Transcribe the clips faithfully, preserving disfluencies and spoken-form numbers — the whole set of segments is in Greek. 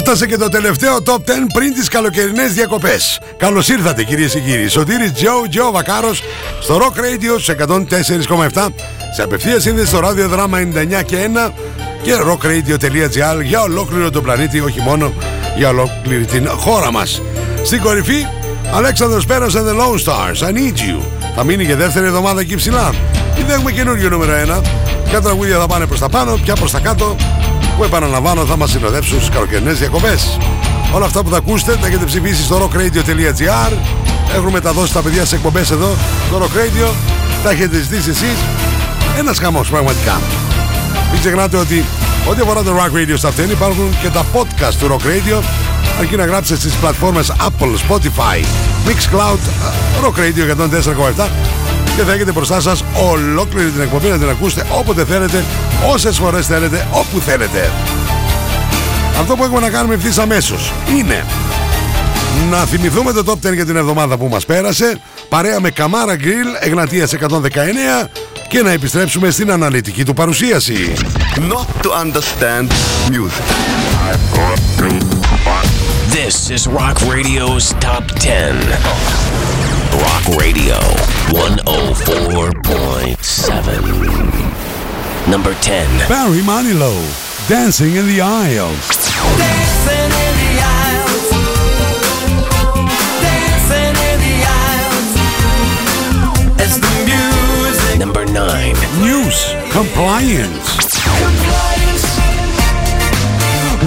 Έφτασε και το τελευταίο top δέκα πριν τις καλοκαιρινές διακοπές. Καλώς ήρθατε κυρίες και κύριοι. Σωτήρης Jojo Βακάρος στο Rock Radio εκατόν τέσσερα κόμμα επτά, σε απευθεία σύνδεση στο ραδιοδράμα ενενήντα εννιά και ένα και rock radio τελεία gr για ολόκληρο τον πλανήτη, όχι μόνο για ολόκληρη την χώρα μας. Στην κορυφή, Alexandros Peros and the Lone Stars, I Need You. Θα μείνει και δεύτερη εβδομάδα εκεί ψηλά. Ήδη έχουμε καινούριο νούμερο ένα. Ποια τραγούδια θα πάνε προς τα πάνω, πια προς τα κάτω, που επαναλαμβάνω θα μας συνοδεύσουν στις καλοκαιρινές διακοπές. Όλα αυτά που θα ακούσετε τα έχετε ψηφίσει στο rock radio τελεία gr. Έχουμε μεταδώσει τα παιδιά σε εκπομπές εδώ στο Rock Radio. Τα έχετε ζητήσει εσείς. Ένας χαμός πραγματικά. Μην ξεχνάτε ότι ό,τι αφορά το Rock Radio στα αυτήν υπάρχουν και τα podcast του Rock Radio. Αρκεί να γράψετε στις πλατφόρμες Apple, Spotify, Mixcloud, Rock Radio εκατόν τέσσερα κόμμα επτά και θα έχετε μπροστά σας ολόκληρη την εκπομπή να την ακούσετε όποτε θέλετε, όσες φορές θέλετε, όπου θέλετε. Αυτό που έχουμε να κάνουμε ευθύς αμέσως είναι να θυμηθούμε το top δέκα για την εβδομάδα που μας πέρασε, παρέα με Καμάρα Γκριλ, Εγνατίας εκατόν δεκαεννιά, και να επιστρέψουμε στην αναλυτική του παρουσίαση. Not to understand music. This is Rock Radio's Top δέκα. Rock Radio εκατόν τέσσερα κόμμα επτά. Number ten. Barry Manilow, Dancing in the Aisles. Dancing in the aisles. Dancing in the aisles. As the music. Number nine. News, Compliance. Compliance.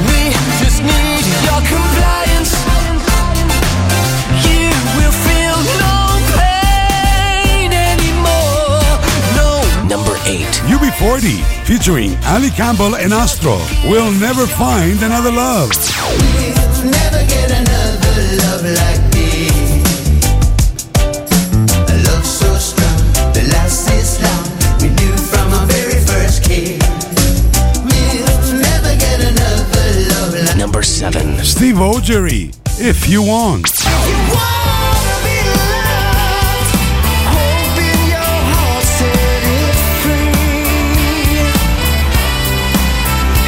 We just need your compliance. You will feel no pain anymore. No. Number eight. U B forty featuring Ali Campbell and Astro. We'll never find another love. We'll never get another love like this. A love so strong, the last is long. We knew from our very first kiss. We'll never get another love like this. Number seven. Steve Augeri, If You Want. If you wanna be loved, open your heart, set it free.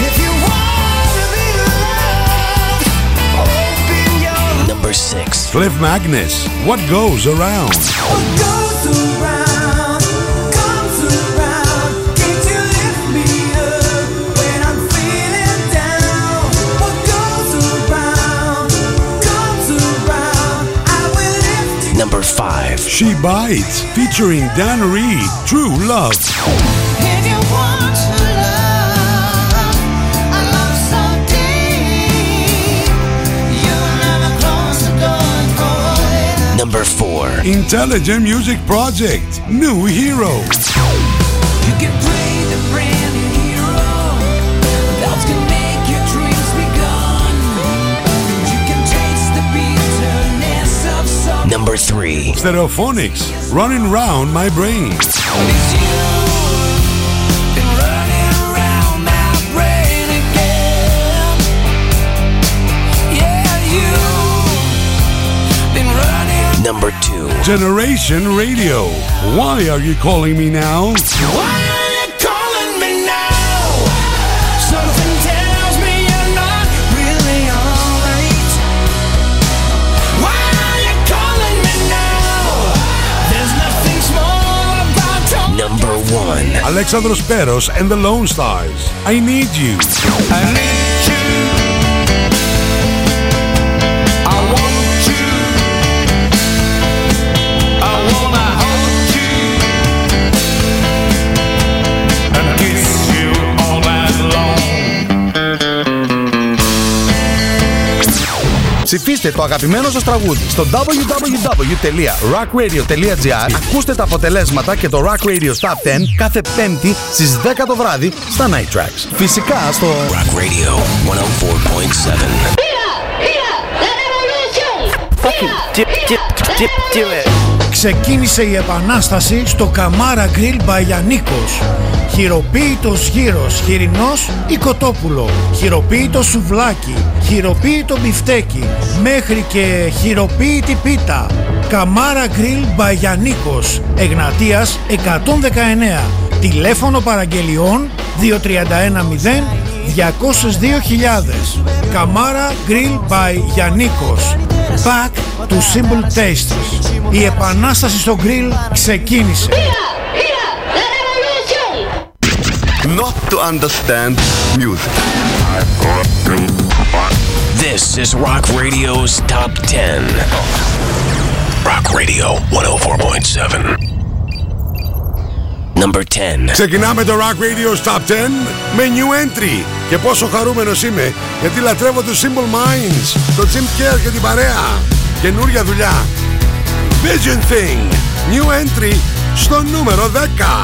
If you wanna be loved, open your heart. Number six. Cliff Magness, What Goes Around. What goes around comes around. Can't you lift me up when I'm feeling down? What goes around comes around. I will lift you. Number five. She Bites featuring Dan Reed, True Love. If you want to love, a love so deep, you'll never close the door for it. Number four. Intelligent Music Project, New Hero. You can play the brand new hero. Loves can make your dreams be gone. You can taste the bitterness of sorrow. Number three. Stereophonics, Running Round My Brain. But it's you been running around my brain again. Yeah, you been running. Number two. Generation Radio, Why Are You Calling Me Now? Why are you calling me now? Something tells me you're not really alright. Why are you calling me now? There's nothing small about your. Number one. Alexandros Peros and the Lone Stars, I Need You. I need you. I want you. I wanna hold you and kiss you all night long. Ψηφίστε το αγαπημένο σας τραγούδι στο double-u double-u double-u τελεία rock radio τελεία gr. Ακούστε τα αποτελέσματα και το Rock Radio Top δέκα κάθε Πέμπτη στις δέκα το βράδυ στα Night Tracks. Φυσικά στο Rock Radio εκατόν τέσσερα κόμμα επτά. Ξεκίνησε η επανάσταση στο Καμάρα Γκριλ Μπαγιανίκος. Χειροποίητος γύρος, χοιρινός ή κοτόπουλο, χειροποίητο σουβλάκι, χειροποίητο μπιφτέκι, μέχρι και χειροποίητη πίτα. Καμάρα Γκριλ Μπαγιανίκος, Εγνατίας εκατόν δεκαεννιά. Τηλέφωνο παραγγελιών δύο τρία ένα μηδέν διακόσιες δύο χιλιάδες. Kamara Grill by Γιαννίκος. Back to Simple Tastes. Η επανάσταση στο grill ξεκίνησε. Not to understand music. This is Rock Radio's Top ten. Rock Radio εκατόν τέσσερα κόμμα επτά. Number ten. Ξεκινάμε το Rock Radio's Top δέκα με new entry. Και πόσο χαρούμενος είμαι, γιατί λατρεύω τους Simple Minds, τον Jim Kerr και την παρέα. Καινούρια δουλειά. Vision Thing. New entry στο νούμερο δέκα.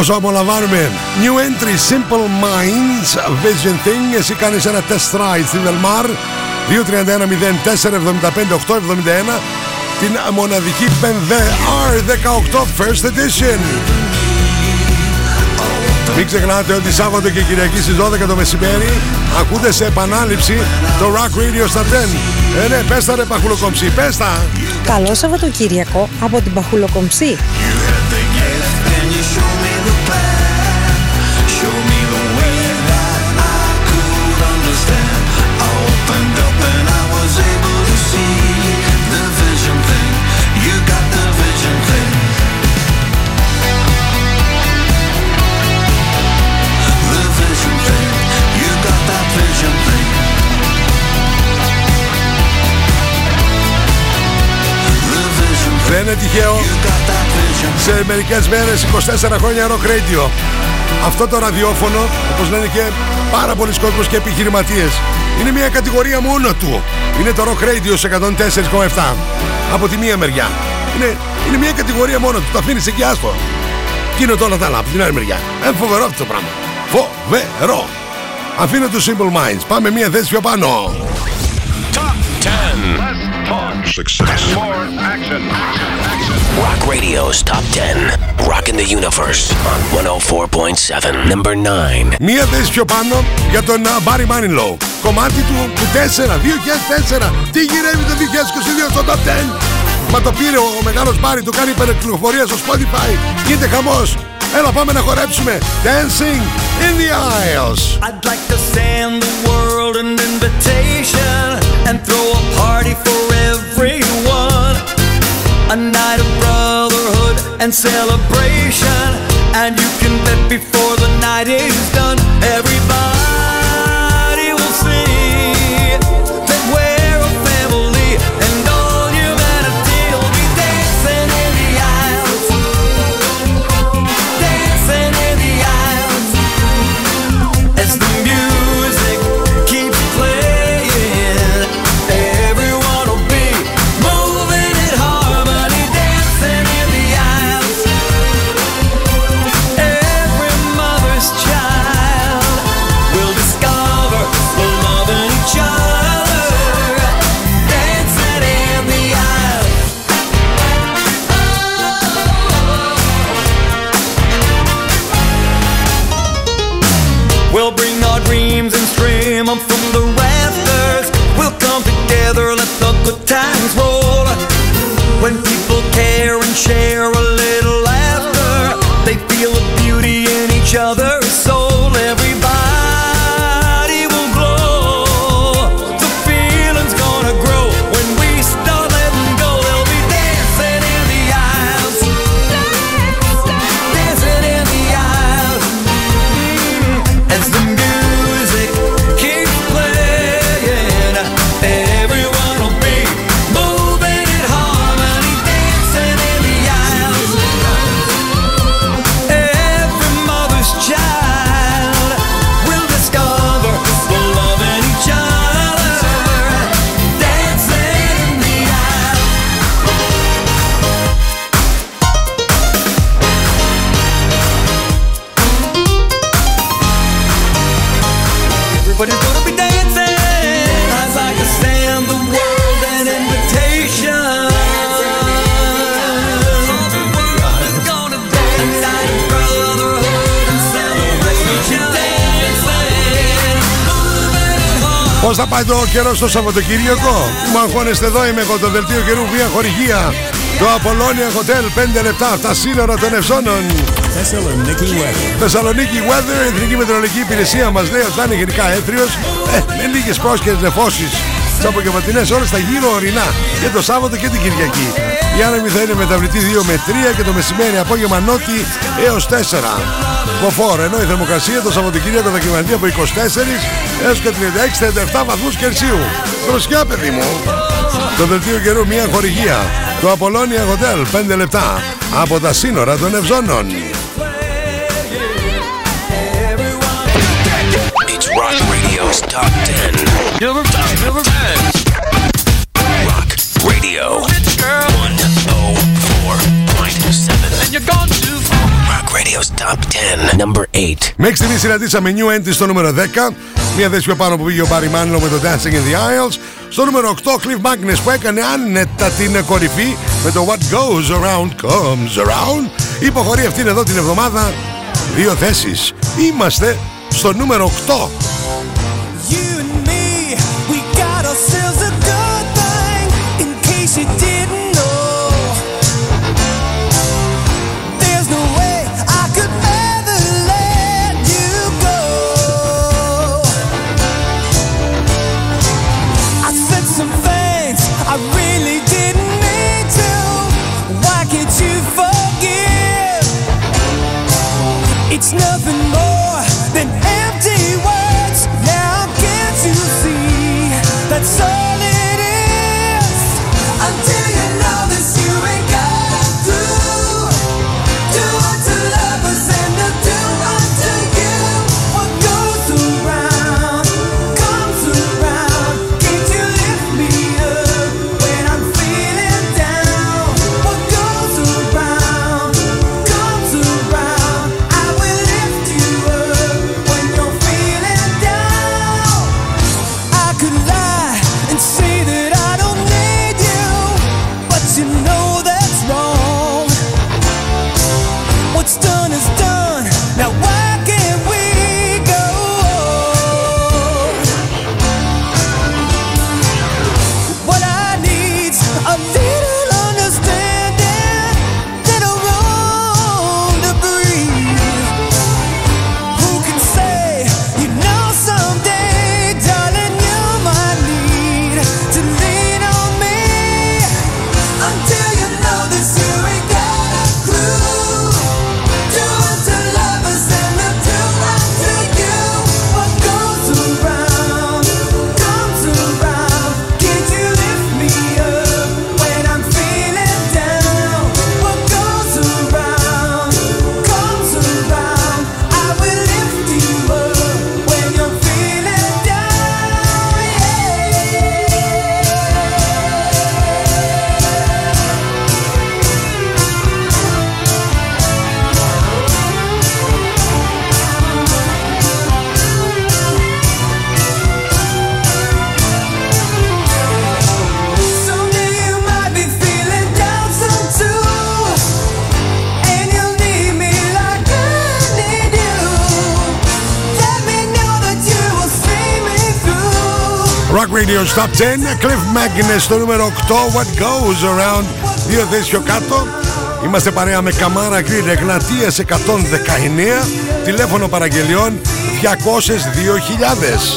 Όσο απολαμβάνουμε new entry Simple Minds Vision Thing. Εσύ κάνεις ένα test ride στην Velmar δύο τρία ένα μηδέν τέσσερα επτά πέντε οκτώ επτά ένα, την μοναδική μπι εμ ντάμπλιου αρ δεκαοκτώ First Edition. Μην ξεχνάτε ότι Σάββατο και Κυριακή στις δώδεκα το μεσημέρι ακούτε σε επανάληψη το Rock Radio στα δέκα. Ε ναι, πες τα ρε Παχουλοκομψή, πες τα. Καλό Σαββατοκύριακο από την Παχουλοκομψή. Δεν είναι τυχαίο, σε μερικές μέρες είκοσι τέσσερα χρόνια Rock Radio. Αυτό το ραδιόφωνο, όπως λένε και πάρα πολλοί κόσμος και επιχειρηματίες, είναι μια κατηγορία μόνο του. Είναι το Rock Radio σε εκατόν τέσσερα κόμμα επτά. Από τη μία μεριά είναι, είναι μια κατηγορία μόνο του, το αφήνεις εκεί άστο. Κίνονται όλα τα άλλα από την άλλη μεριά. Είναι φοβερό αυτό το πράγμα. Φοβερό. Αφήνω τους Simple Minds. Πάμε μια θέση πιο πάνω. Success. More action. Rock Radio's Top δέκα. Rocking the Universe on εκατόν τέσσερα κόμμα επτά. Number εννιά. Μία θέση πιο πάνω για τον Barry Manilow. Κομμάτι του τέσσερα, δύο χιλιάδες τέσσερα. Τι γυρεύει το δύο χιλιάδες είκοσι δύο στο Top δέκα. Μα το πήρε ο μεγάλος Μπάρι, του κάνει υπερεκληροφορία στο Spotify. Γίνεται χαμός. Έλα πάμε να χορέψουμε. Dancing in the aisles. I'd like to send the world an invitation and throw a party for everyone. A night of brotherhood and celebration. And you can bet before the night is done, everybody will see that we're a family and all humanity will be dancing in the aisles. Dancing in the aisles. As the music keeps playing, everyone will be moving in harmony. Dancing in the aisles. Every mother's child will discover the love in each other. Dancing in the aisles. We'll bring our dreams and stream 'em from the rafters. We'll come together, let the good times roll. When people care and share a little laughter, they feel the beauty in each other's soul. Everybody will glow. The feeling's gonna grow when we start letting go. They'll be dancing in the aisles. Dancing in the aisles. As the music keeps playing, everyone will be moving in harmony. Dancing in the aisles. Every mother's child will discover the love in each other. Dancing in the aisles. Everybody's gonna be dancing. I'd like to send the world an invitation. Everybody's gonna dance. A night of brotherhood and celebration. Dancing. Moving in harmony. Πώς θα πάει το καιρό στο Σαββατοκύριακο? Μου αγχώνεστε, εδώ είμαι εγώ, το δελτίο καιρού, μια χορηγία. Το Apollonia Hotel, πέντε λεπτά από τα σύνορα των Ευζώνων. Thessaloniki weather. Θεσσαλονίκη Weather, η Εθνική Μετεωρολογική Υπηρεσία μας λέει ότι θα είναι γενικά έθριος, ε, με λίγες πρόσχερες νεφώσεις στις απογευματινές ώρες, θα γύρω ορεινά και το Σάββατο και την Κυριακή. Η άνεμη θα είναι μεταβλητή δύο με τρία και το μεσημέρι απόγευμα νότι έως τέσσερα. Μποφόρ, ενώ η θερμοκρασία το Σαββατοκύριακο θα κυμανθεί από είκοσι τέσσερα έως και τριάντα έξι με τριάντα επτά βαθμούς Κελσίου. Δροσιά, παιδί μου. Το δελτίο καιρού, μια χορηγία. Το Apollonia Hotel, πέντε λεπτά από τα σύνορα των Ευζώνων. It's Rock Radio's Top δέκα. Number five, number five. Rock Radio. It's girl. εκατόν τέσσερα κόμμα επτά. And you're gone too far. Rock Radio's Top δέκα. Number eight. Μέχρι στιγμή συναντήσαμε new entry στο νούμερο δέκα. Μια θέση πιο πάνω που πήγε ο Barry Manilow με το Dancing in the Aisles. Στο νούμερο οκτώ, Cliff Magness που έκανε άνετα την κορυφή με το What Goes Around Comes Around. Υποχωρεί αυτήν εδώ την εβδομάδα δύο θέσεις. Είμαστε στο νούμερο οκτώ. It's nothing more than empty words. Now can't you see? That's all it is. Until you know this, you ain't got a clue. Do unto lovers and they'll do unto you. What goes around comes around. Can't you lift me up when I'm feeling down? What goes around comes around. I will lift you. Rock Radio Stop δέκα, Cliff Magness στο νούμερο οκτώ, What Goes Around, δύο θέσεις πιο κάτω. Είμαστε παρέα με Kamara Grill, Εγνατίας εκατόν δεκαεννιά, τηλέφωνο παραγγελιών διακόσια δύο χιλιάδες.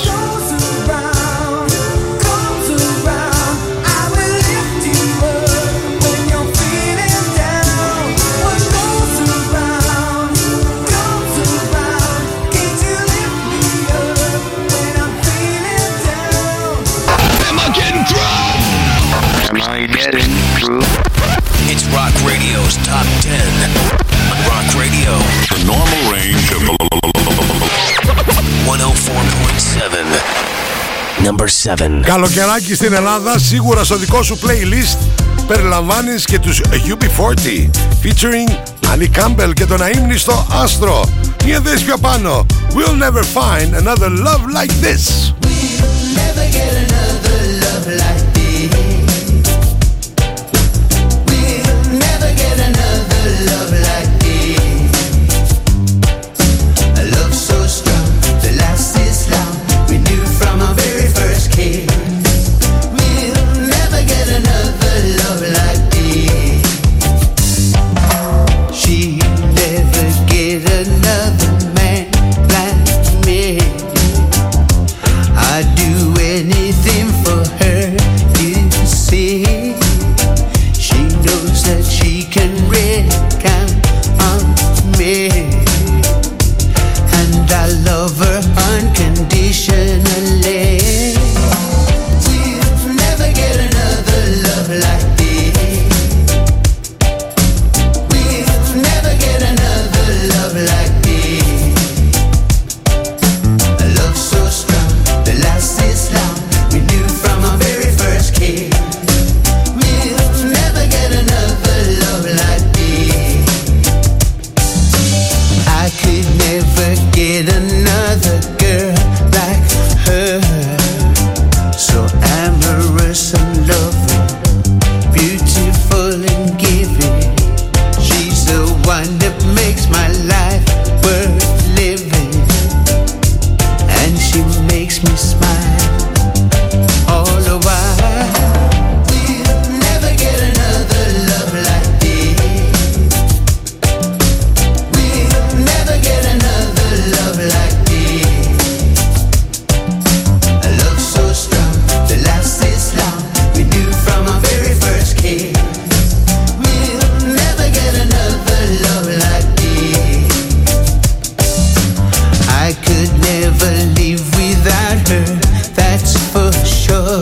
It's Rock Radio's Top δέκα. Rock Radio. The normal range of εκατόν τέσσερα κόμμα επτά. Number επτά. Καλοκαιράκι στην Ελλάδα, σίγουρα στο δικό σου playlist περιλαμβάνεις και τους γιου μπι φορτί featuring Ali Campbell και τον αείμνηστο Astro. Μια δες πιο πάνω. We'll never find another love like this. We'll never get another love like this. Love like this, a love so strong, the last is long. We knew from our very first kiss. We'll never get another love like this. She'll never get another man like me. I'd do anything for her, you see. She knows that she can really and I love her unconditionally. We'll never get another love like this. We'll never get another love like this. A love so strong, the last is long. We knew from our very first kiss. We'll never get another love like this. I could never get another girl like her. So amorous and loving, beautiful and giving. She's the one that makes my life worth living. And she makes me smile all the while. We'll never get another love like this. We'll never get another love like this. A love so strong, the last is long. We knew from our very first kiss. We'll never get another love like this. I could never live without her, that's for sure.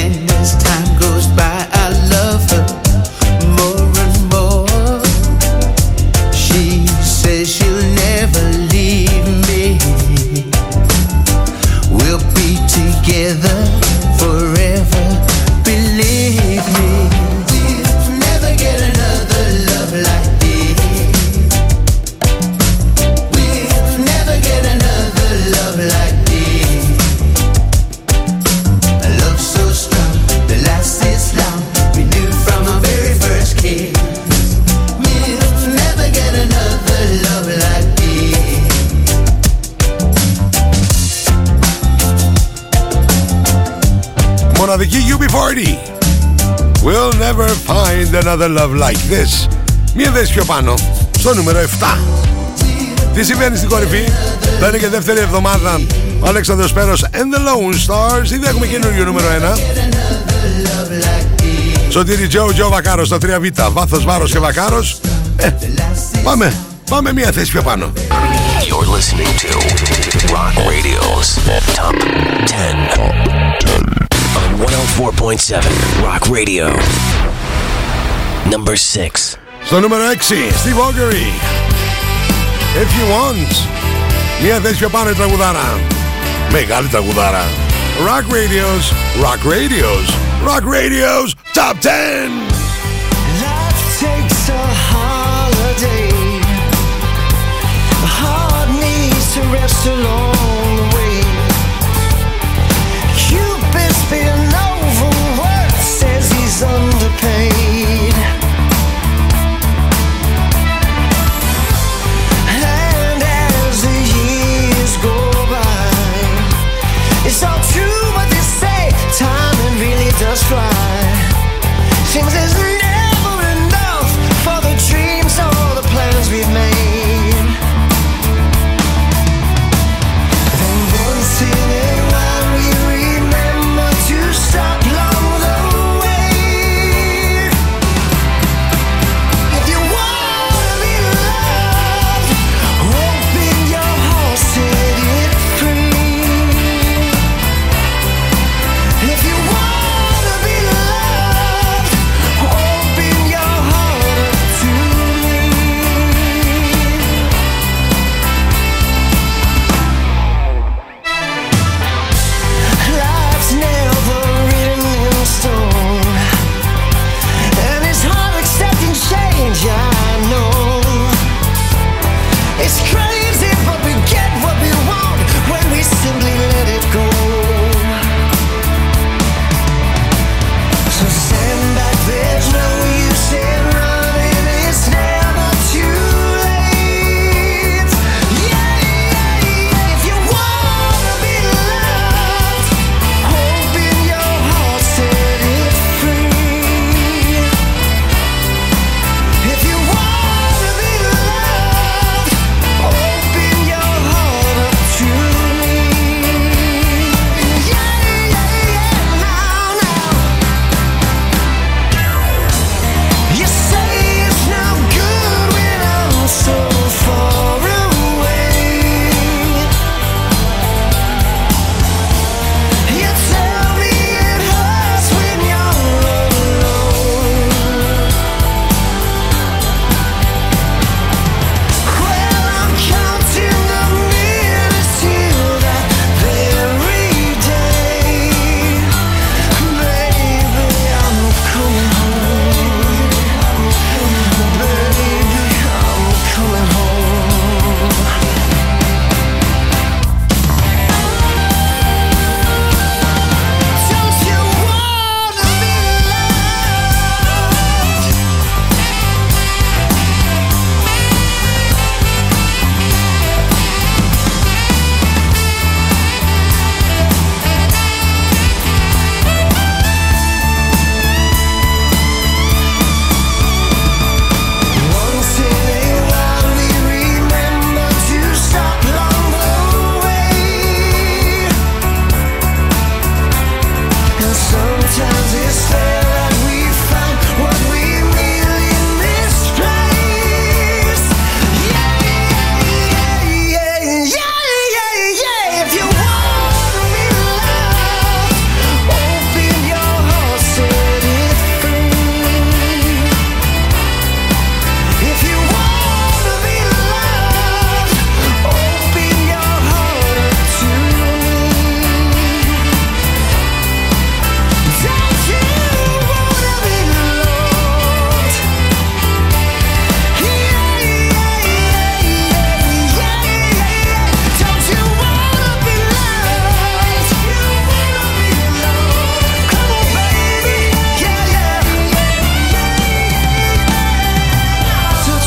And as time goes by, I love her more and more. She says she'll never leave me. We'll be together forever, believe me. We'll never get another love like this. We'll never get another love like this. A love so strong, the last is long. We knew from our very first kiss. We'll never get another love like this. Μοναδική γιου μπι φορτί. We'll never find another love like this. Μία δες πιο πάνω, στο νούμερο επτά. Τι συμβαίνει στην κορυφή? Θα είναι και δεύτερη εβδομάδα ο Αλέξανδρος Πέρος and the Lone Stars. Ήδη έχουμε καινούργιο νούμερο ένα. Get another love like this. Σωτήρι Jojo Vacaros στο τρία β. Βάθος, βάρος και βακάρος. Ε, πάμε, πάμε μία θέση πιο πάνω. You're listening to Rock Radio's Top δέκα. On εκατόν τέσσερα κόμμα επτά Rock Radio. Number έξι. Στο νούμερο έξι, Steve Augeri, If You Want. Μία θέση πιο πάνω η τραγουδάρα. Μεγάλη τραγουδάρα. Rock Radio's, Rock Radio's, Rock Radio's Top δέκα. Life takes a holiday. My heart needs to rest along the way. Cupid's been over work, says he's underpaid. And as the years go by, it's all too much.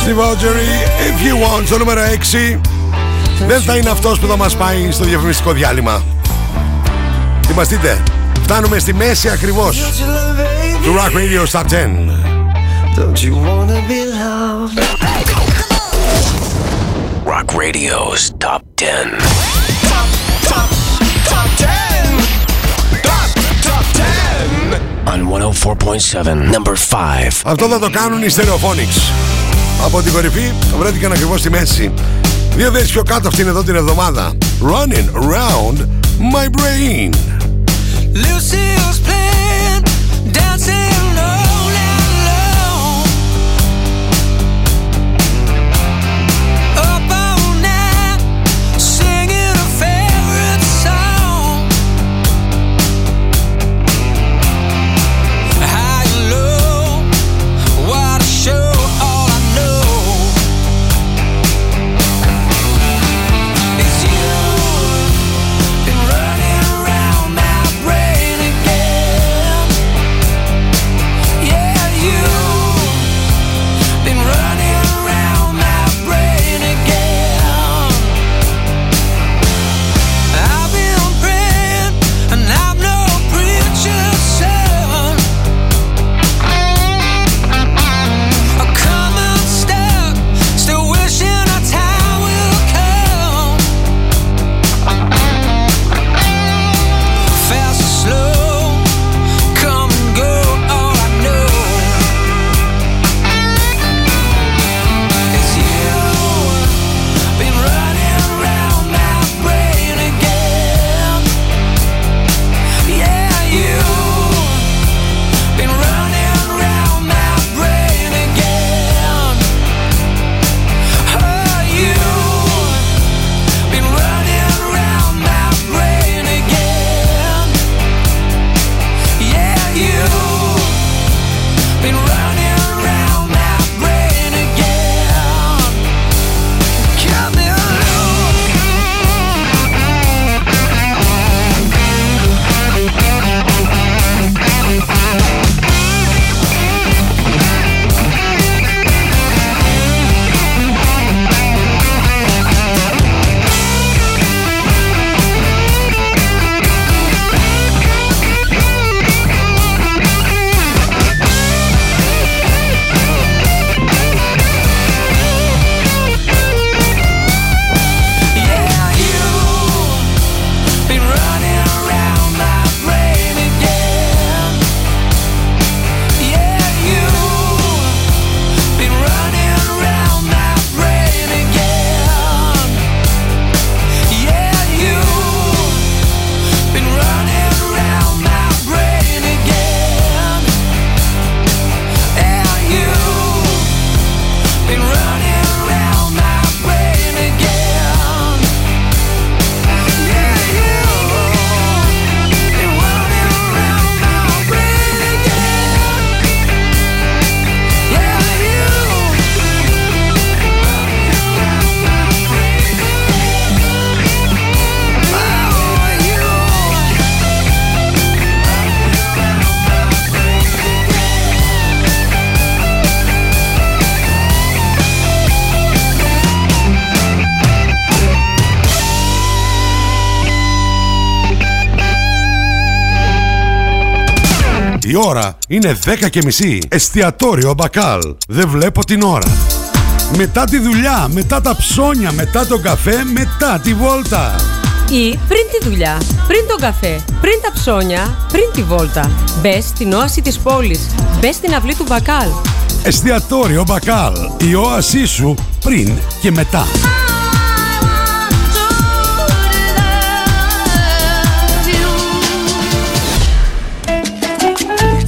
Steve Augeri, If You Want, στο νούμερο έξι. Δεν θα είναι αυτός που θα μας πάει στο διαφημιστικό διάλειμμα. Θυμαστείτε, φτάνουμε στη μέση ακριβώς του Rock Radio Top δέκα. Don't you wanna be loved? Rock Radio's Top δέκα. Top, top, top δέκα. Top, top δέκα. On εκατόν τέσσερα κόμμα επτά, number πέντε. Αυτό θα το κάνουν οι Stereophonics. Από την κορυφή βρέθηκαν ακριβώς στη μέση. Δύο δέσεις πιο κάτω αυτήν εδώ την εβδομάδα. Running Round My Brain. Lucille's playing, dancing. Η ώρα είναι δέκα και μισή. Εστιατόριο Μπακάλ. Δεν βλέπω την ώρα. Μετά τη δουλειά, μετά τα ψώνια, μετά τον καφέ, μετά τη βόλτα. Ή πριν τη δουλειά, πριν τον καφέ, πριν τα ψώνια, πριν τη βόλτα. Μπες στην όαση της πόλης. Μπες στην αυλή του Μπακάλ. Εστιατόριο Μπακάλ. Η όασή σου πριν και μετά.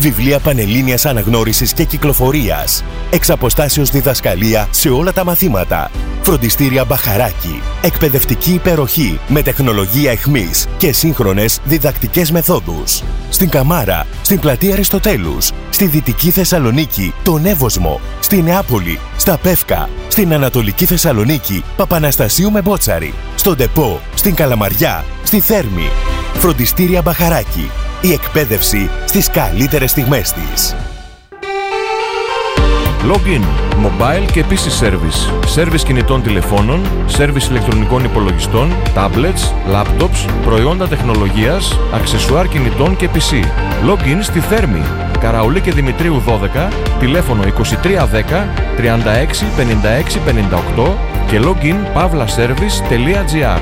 Βιβλία πανελλήνιας αναγνώρισης και κυκλοφορίας. Εξ αποστάσεως διδασκαλία σε όλα τα μαθήματα. Φροντιστήρια Μπαχαράκη. Εκπαιδευτική υπεροχή με τεχνολογία εχμής και σύγχρονες διδακτικές μεθόδους. Στην Καμάρα, στην πλατεία Αριστοτέλους, στη Δυτική Θεσσαλονίκη, τον Εύοσμο, στη Νεάπολη, στα Πεύκα, στην Ανατολική Θεσσαλονίκη, Παπαναστασίου με Μπότσαρη, στον Ντεπό, στην Καλαμαριά, στη Θέρμη. Φροντιστήρια Μπαχαράκη. Η εκπαίδευση στις καλύτερες στιγμές της. Login, mobile και πι σι service. Service κινητών τηλεφώνων, service ηλεκτρονικών υπολογιστών, tablets, laptops, προϊόντα τεχνολογίας, αξεσουάρ κινητών και πι σι. Login στη Θέρμη, Καραουλή και Δημητρίου δώδεκα, τηλέφωνο είκοσι τρία δέκα, τριάντα έξι πενήντα έξι πενήντα οκτώ και login παύλα service τελεία τζι άρ.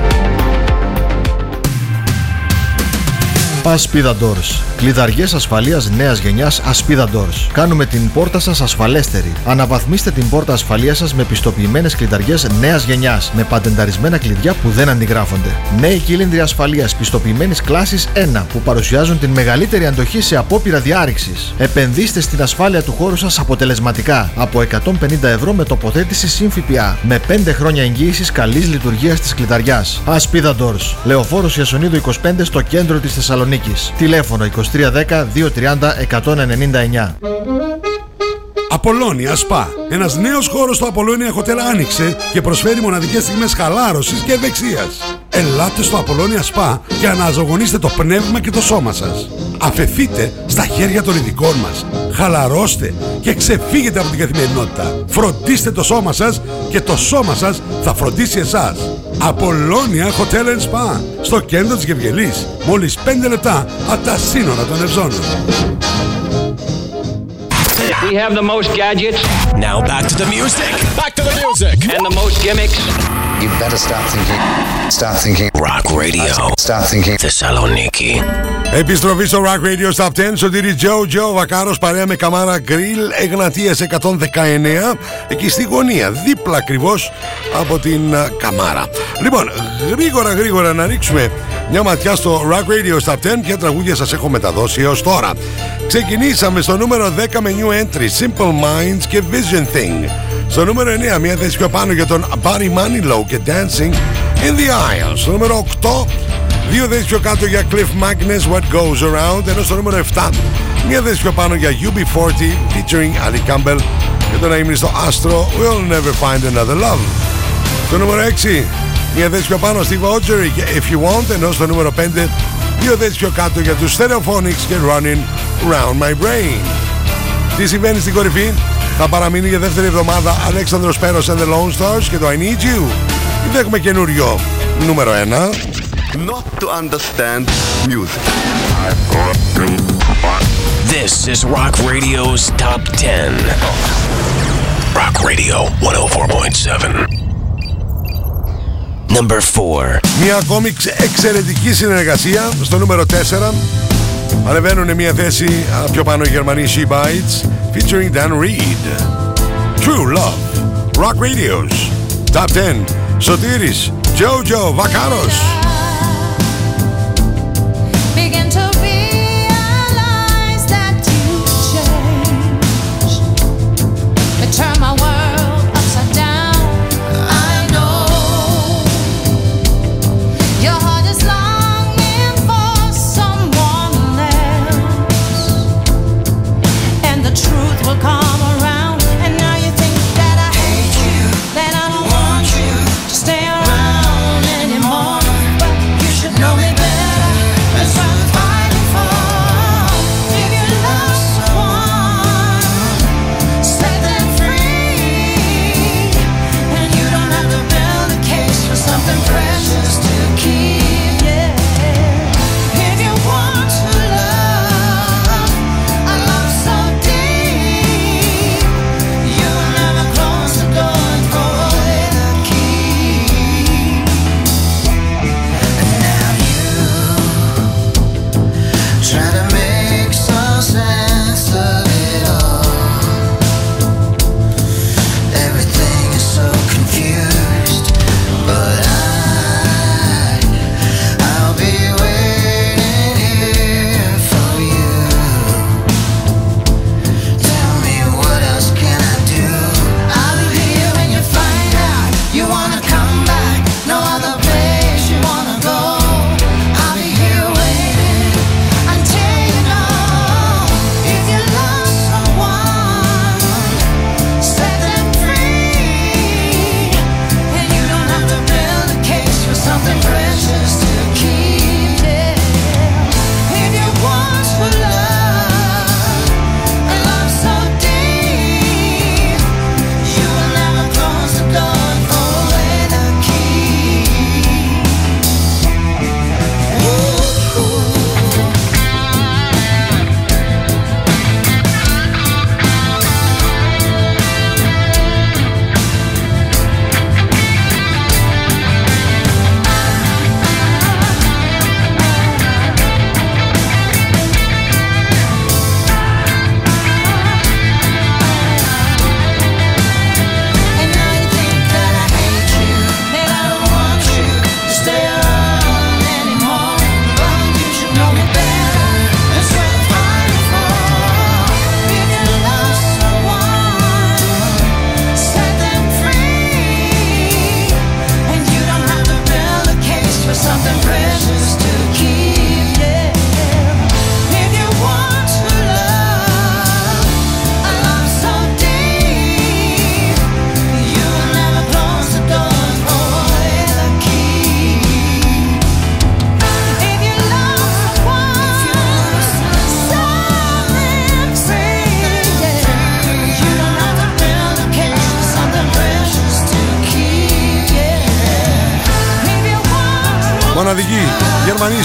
Aspida Doors. Κλειδαριές ασφαλείας νέας γενιάς Aspida Doors. Κάνουμε την πόρτα σας ασφαλέστερη. Αναβαθμίστε την πόρτα ασφαλείας σας με πιστοποιημένες κλειδαριές νέας γενιάς, με πατενταρισμένα κλειδιά που δεν αντιγράφονται. Νέοι κύλινδροι ασφαλείας πιστοποιημένης κλάσης ένα που παρουσιάζουν την μεγαλύτερη αντοχή σε απόπειρα διάρρηξης. Επενδύστε στην ασφάλεια του χώρου σας αποτελεσματικά από εκατόν πενήντα ευρώ με τοποθέτηση συν ΦΠΑ, με πέντε χρόνια εγγύησης καλής λειτουργίας της κλειδαριάς. Aspida Doors. Λεωφόρος Ιασονίδου είκοσι πέντε στο κέντρο της Θεσσαλονίκης. Τηλέφωνο είκοσι τρία δέκα, διακόσια τριάντα, εκατόν ενενήντα εννέα. Απολώνια Σπα. Ένας νέος χώρος στο Απολώνια Hotel άνοιξε και προσφέρει μοναδικές στιγμές χαλάρωσης και ευεξίας. Ελάτε στο Απολώνια Σπα για να αναζωογονήσετε το πνεύμα και το σώμα σας. Αφεθείτε στα χέρια των ειδικών μας. Χαλαρώστε και ξεφύγετε από την καθημερινότητα. Φροντίστε το σώμα σας και το σώμα σας θα φροντίσει εσάς. Απολώνια Hotel Spa. Στο κέντρο της Γευγελής. Μόλις πέντε λεπτά από τα σύνορα των Ευζώνων. We have the most gadgets. Now back to the music. Back to the music. And the most gimmicks. You better start thinking. Start thinking. Rock Radio. Start thinking. Θεσσαλονίκη. Επιστροφή στο Rock Radio Stop δέκα. Σωτήρης Jojo Βακάρος παρέα με Καμάρα Grill, Εγνατίας εκατόν δεκαεννέα. Εκεί στη γωνία, δίπλα ακριβώς από την uh, Καμάρα. Λοιπόν, γρήγορα γρήγορα να ρίξουμε μια ματιά στο Rock Radio Stop δέκα. Ποια τραγούδια σας έχω μεταδώσει έως τώρα. Ξεκινήσαμε στο νούμερο δέκα με New Entry, Simple Minds και Vision Thing. Στο νούμερο εννέα, μια θέση πιο πάνω για τον Barry Manilow και Dancing in the Aisle. Στο νούμερο οκτώ, δύο θέσεις πιο κάτω για Cliff Magness, What Goes Around. Ενώ στο νούμερο εφτά, μια θέση πιο πάνω για γιου μπι φορτή featuring Ali Campbell και τον αείμνηστο Astro, We'll Never Find Another Love. Στο νούμερο έξι, μια θέση πιο πάνω Steve Augeri και If You Want. Ενώ στο νούμερο πέντε, δύο θέσεις πιο κάτω για τους Stereophonics και Running Round My Brain. Τι συμβαίνει στην κορυφή? Θα παραμείνει για δεύτερη εβδομάδα Alexandros Peros and the Lone Stars και το I Need You. Δέχουμε καινούριο νούμερο ένα. Not to understand music. This is Rock Radio's Top δέκα. Rock Radio εκατόν τέσσερα κόμμα επτά. Number four. Μια ακόμη εξαιρετική συνεργασία στο νούμερο τέσσερα. Ανεβαίνουν μια θέση πιο πάνω οι Γερμανοί She Bites featuring Dan Reed. True Love. Rock Radio's Top δέκα. Σωτήρης Jojo Vacaros. But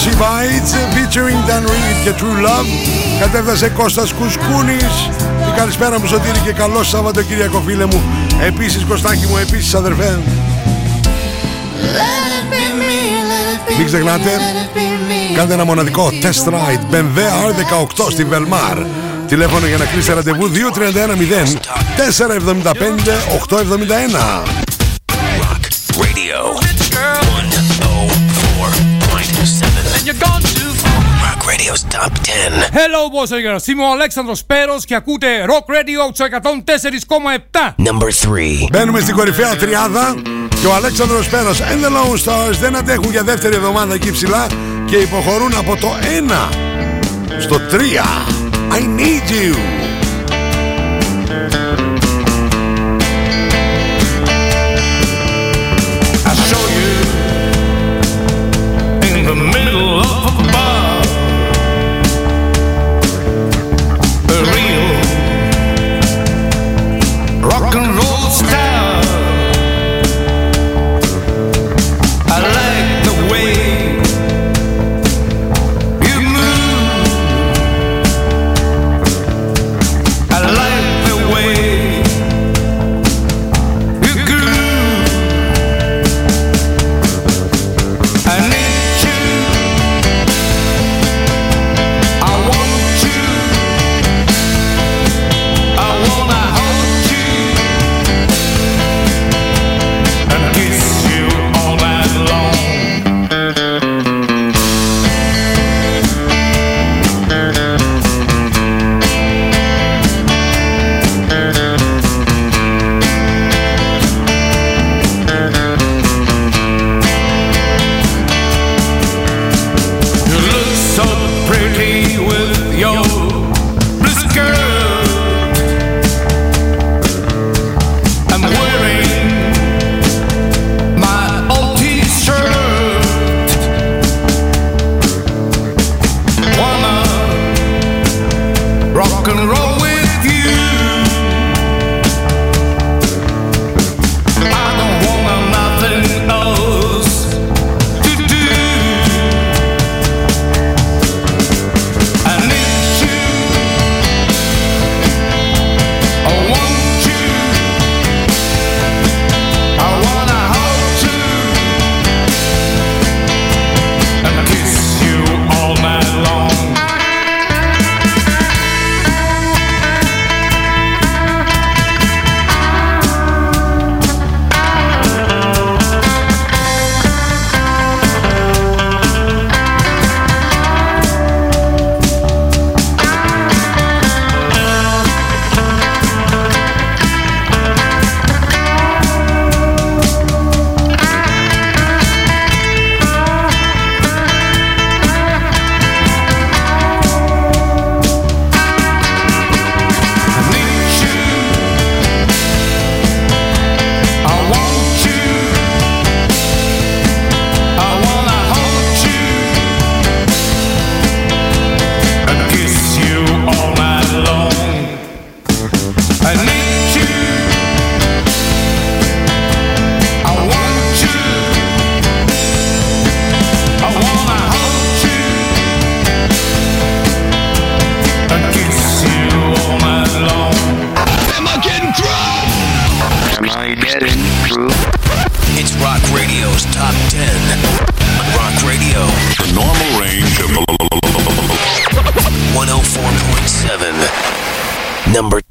She Bites, featuring Dan Reed και True Love. Κατέφτασε Κώστας Κουσκούνης. Και καλησπέρα μου Σωτήρη και καλό Σαββατοκύριακο φίλε μου. Επίσης Κωστάκη μου, επίσης αδερφέ. Μην ξεχνάτε, κάντε ένα μοναδικό test ride μπι εμ ντάμπλιου αρ δεκαοκτώ στη Velmar. Τηλέφωνο για να κλείσετε ραντεβού δύο τρία ένα μηδέν τέσσερα εβδομήντα πέντε οκτώ εβδομήντα ένα. Rock Radio. Rock Radio's Top δέκα. Hello, bossers. Είμαι ο Αλέξανδρος Πέρος και ακούτε Rock Radio εκατόν τέσσερα κόμμα επτά. Number τρία. Μπαίνουμε στην κορυφαία τριάδα και ο Αλέξανδρος Πέρος and the Lone Stars δεν αντέχουν για δεύτερη εβδομάδα εκεί ψηλά και υποχωρούν από το ένα στο τρία. I need you.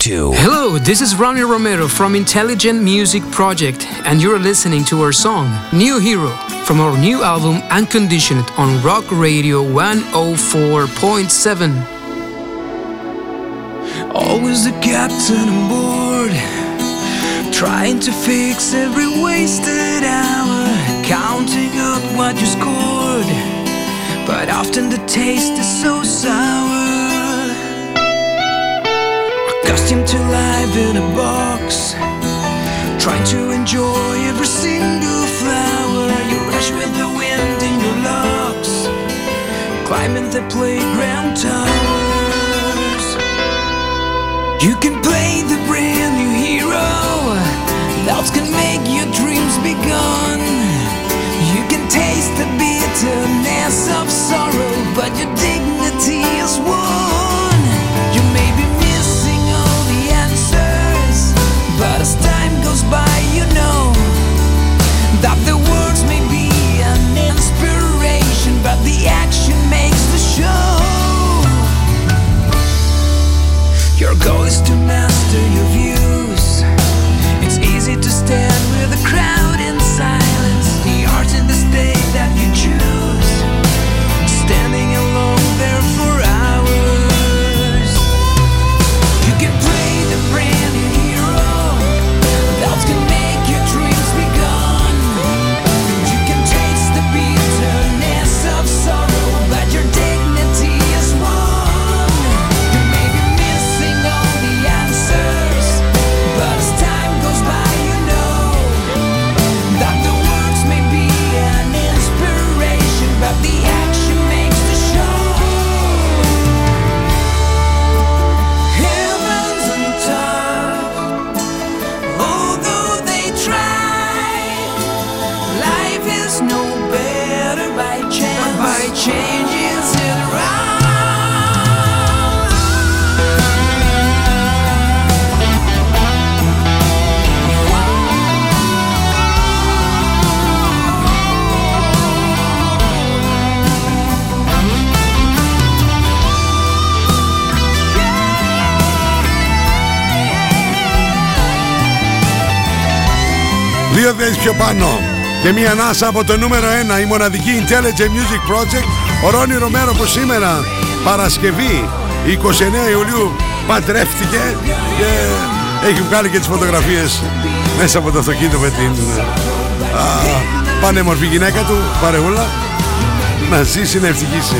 two. Hello, this is Ronie Romero from Intelligent Music Project, and you're listening to our song, New Hero, from our new album Unconditioned on Rock Radio one oh four point seven. Always the captain on board, trying to fix every wasted hour, counting up what you scored, but often the taste is so sour. Accustomed to life in a box, trying to enjoy every single flower. You rush with the wind in your locks, climbing the playground towers. You can play the brand new hero, doubts can make your dreams be gone. You can taste the bitterness of sorrow, but your dignity is won. You may be but as time goes by, you know that the words may be an inspiration, but the action makes the show. Your goal is to master your views. It's easy to stand with the crowd in silence. The art in the state that you choose, standing alone there for hours. You can play the brand new can make your dreams be gone. You can taste the bitterness of sorrow, but your dignity is won. You may be missing all the answers, but as time goes by, you know that the words may be an inspiration, but the action makes the show. Heaven's on top, oh, no better by chance, by changes it around. Δύο θέσεις πιο πάνω. Και μία ανάσα από το νούμερο ένα, η μοναδική Intelligent Music Project, ο Ρόνι Ρομέρο, που σήμερα Παρασκευή εικοστή ενάτη Ιουλίου παντρεύτηκε και έχει βγάλει και τις φωτογραφίες μέσα από το αυτοκίνητο με την α, πανέμορφη γυναίκα του, παρεούλα. Να ζήσει, να ευτυχήσει.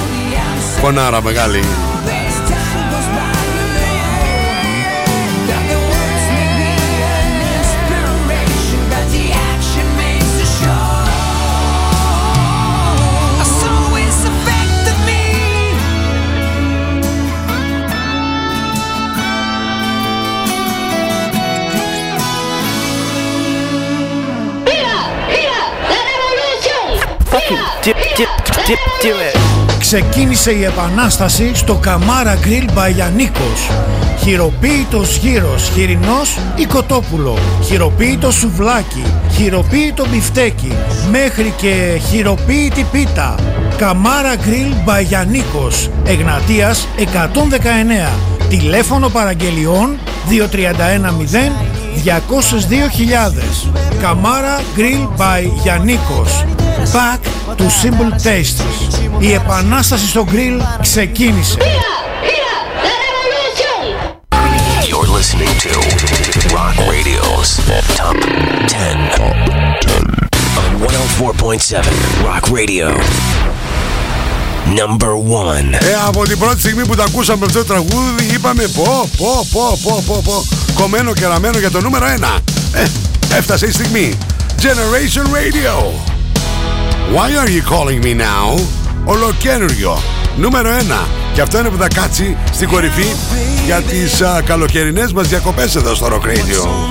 Πονάρα μεγάλη. Dip, dip, dip, do it. Ξεκίνησε η επανάσταση στο Καμάρα Grill by Γιαννίκος. Χειροποίητος γύρος, χοιρινός ή κοτόπουλο, χειροποίητο σουβλάκι, χειροποίητο μπιφτέκι, μέχρι και χειροποίητη πίτα. Καμάρα Grill by Γιαννίκος, Εγνατίας εκατόν δεκαεννέα. Τηλέφωνο παραγγελιών δύο τρία ένα μηδέν δύο μηδέν δύο χιλιάδες. Καμάρα Grill by Γιαννίκος. Back to Simple Tastes. Η επανάσταση στο γκριλ ξεκίνησε. You're listening to Rock Radio's Top ten on εκατόν τέσσερα κόμμα επτά Rock Radio Number one. Ε, από την πρώτη στιγμή που τα ακούσαμε αυτό το τραγούδι είπαμε πω πω πω πω πω πω κομμένο και ραμμένο για το νούμερο ένα. Ε, έφτασε η στιγμή. Generation Radio. Why are you calling me now? Ολοκένουργιο, νούμερο ένα. Και αυτό είναι που θα κάτσει στην κορυφή για τις uh, καλοκαιρινές μας διακοπές εδώ στο Rock Radio.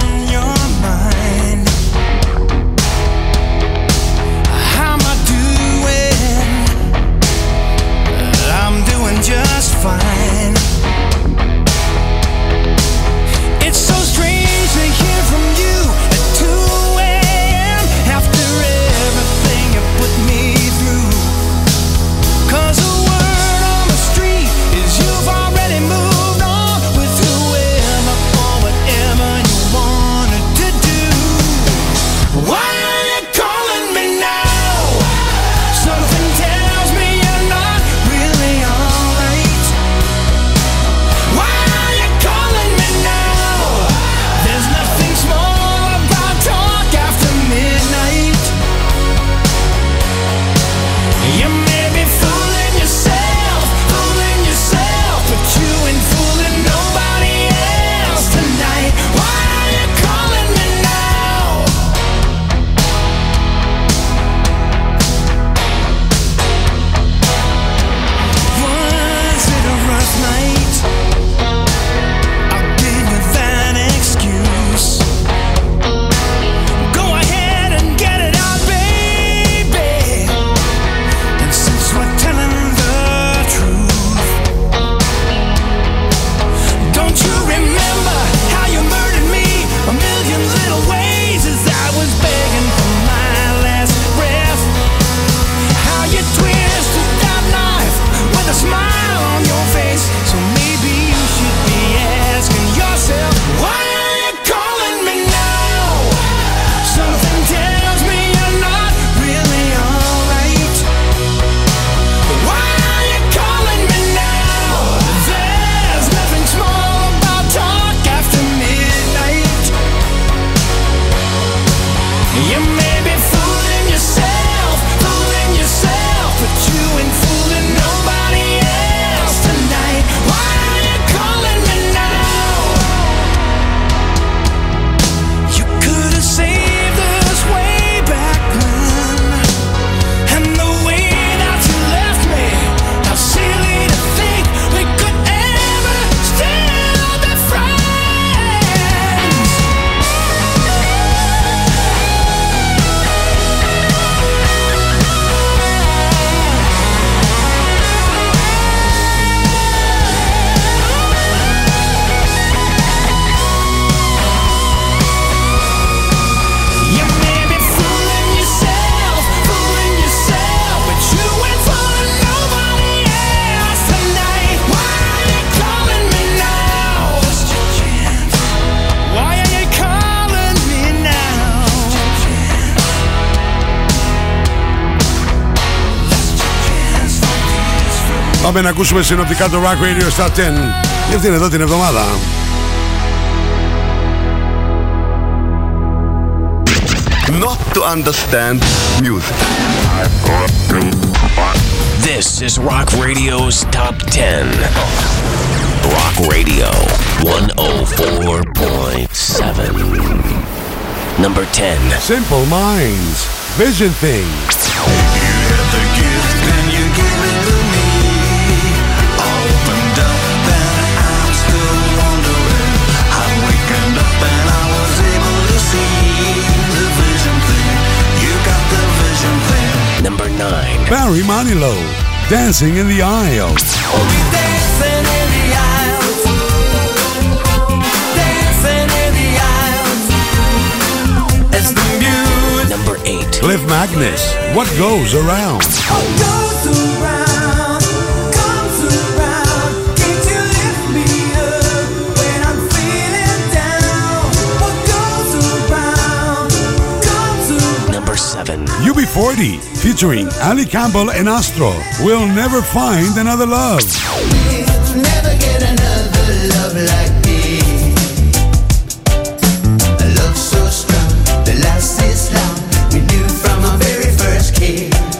Πάμε να ακούσουμε συνοπτικά το Rock Radio στα δέκα για αυτήν εδώ την εβδομάδα. Not to understand music. This is Rock Radio's Top δέκα. Rock Radio εκατόν τέσσερα κόμμα επτά. Number δέκα. Simple Minds, Vision Things. Barry Manilow, Dancing in the Aisle. We'll be dancing in the aisles, dancing in the aisles. It's the music. Number eight. Cliff Magness, What Goes Around. What goes around, comes around. Can't you lift me up when I'm feeling down? What goes around, comes around. Number seven. U B forty. Featuring Ali Campbell and Astro, We'll Never Find Another Love. We'll never get another love like this. A love so strong, the last is long. We knew from our very first kiss.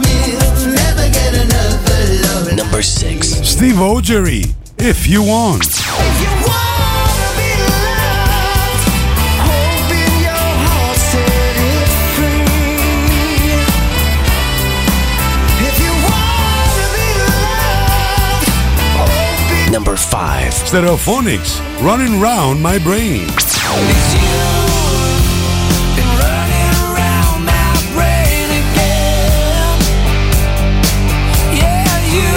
We'll never get another love like this. Number six. Steve Augeri, If You Want. If you wanna be loved, hoping your heart set it free. Number five. Stereophonics, Running Round My Brain. It's you, been running round my brain again. Yeah, you,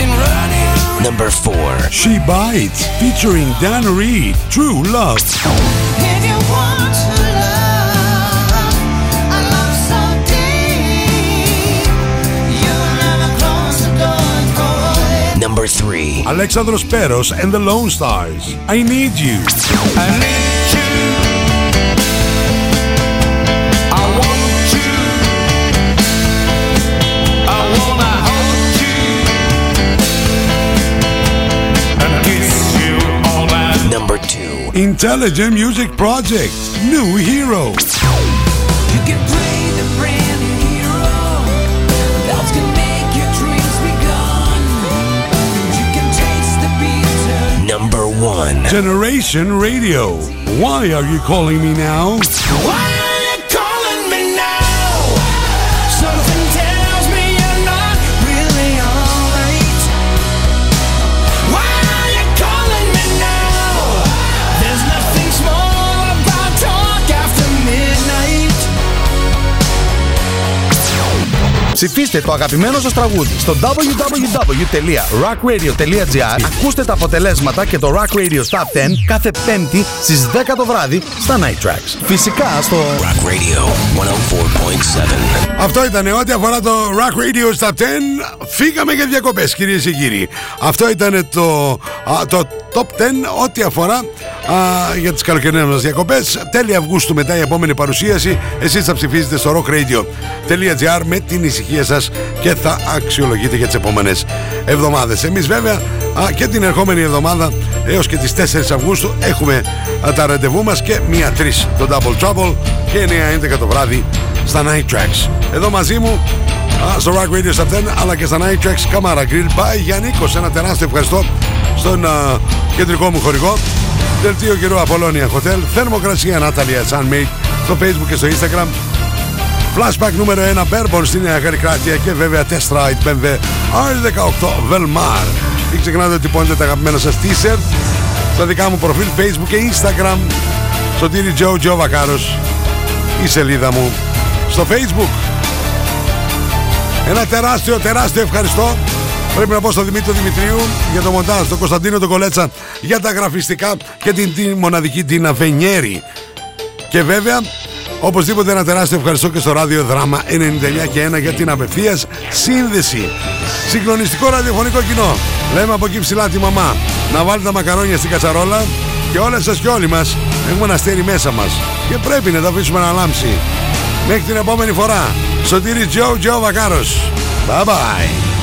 been running round. Number four. She Bites, featuring Dan Reed, True Love. If you want to love, a love so deep, you'll never close the door. Number three. Alexandros Peros and the Lone Stars, I Need You. I need you, I want you, I wanna hold you, and kiss you all night. Number two. Intelligent Music Project, New Hero. You can play the brand new hero. That's gonna make your dreams begun. Number one. Generation Radio, Why Are You Calling Me Now? Why are you calling me now? Something tells me you're not really alright. Why are you calling me now? There's nothing small about talk after midnight. Ψηφίστε το αγαπημένο σας τραγούδι στο double-u double-u double-u τελεία rock radio τελεία gr. Ακούστε τα αποτελέσματα και το Rock Radio Top δέκα κάθε Πέμπτη στις δέκα το βράδυ στα Night Tracks. Φυσικά στο Rock Radio εκατόν τέσσερα κόμμα επτά. Αυτό ήταν ό,τι αφορά το Rock Radio Top δέκα. Φύγαμε για διακοπές, κυρίες και κύριοι. Αυτό ήταν το, το Top δέκα ό,τι αφορά α, για τις καλοκαιρινές μας διακοπές. Τέλη Αυγούστου μετά η επόμενη παρουσίαση. Εσείς θα ψηφίζετε στο rock radio τελεία gr με την ησυχία σας και θα αξιολογείτε για τις επόμενες εβδομάδες. Εμείς βέβαια α, και την ερχόμενη εβδομάδα έως και τις τέσσερις Αυγούστου έχουμε α, τα ραντεβού μας και μία τρεις το Double Trouble και εννιά έντεκα το βράδυ στα Night Tracks. Εδώ μαζί μου α, στο Rock Radio στα δέκα αλλά και στα Night Tracks Kamara Grill by Γιάννικος. Ένα τεράστιο ευχαριστώ στον α, κεντρικό μου χορηγό. Δελτίο καιρού Απολώνια Hotel, θερμοκρασία Natalie S Handmade στο Facebook και στο Instagram. Flashback νούμερο ένα Μπέρμπον στη Νέα Γαρικράτεια και βέβαια Test Ride μπι εμ ντάμπλιου αρ δεκαοκτώ Velmar. Μην ξεχνάτε ότι πόνετε τα αγαπημένα σας t-shirt στα δικά μου προφίλ Facebook και Instagram, Sotiris Jojo Vacaros, η σελίδα μου στο Facebook. Ένα τεράστιο τεράστιο ευχαριστώ πρέπει να πω στον Δημήτρη Δημητρίου για το μοντάζ, τον Κωνσταντίνο τον Κολέτσα για τα γραφιστικά και την, την μοναδική Τίνα Βενιέρη. Και βέβαια οπωσδήποτε ένα τεράστιο ευχαριστώ και στο ράδιο Δράμα ενενήντα εννιά και ένα για την απευθείας σύνδεση. Συγκλονιστικό ραδιοφωνικό κοινό. Λέμε από εκεί ψηλά τη μαμά να βάλει τα μακαρόνια στην κατσαρόλα και όλες σας και όλοι μας έχουμε ένα αστέρι μέσα μας και πρέπει να τα αφήσουμε να λάμψει. Μέχρι την επόμενη φορά, Σωτήρης Τζο Τζο Βακάρος. Bye bye.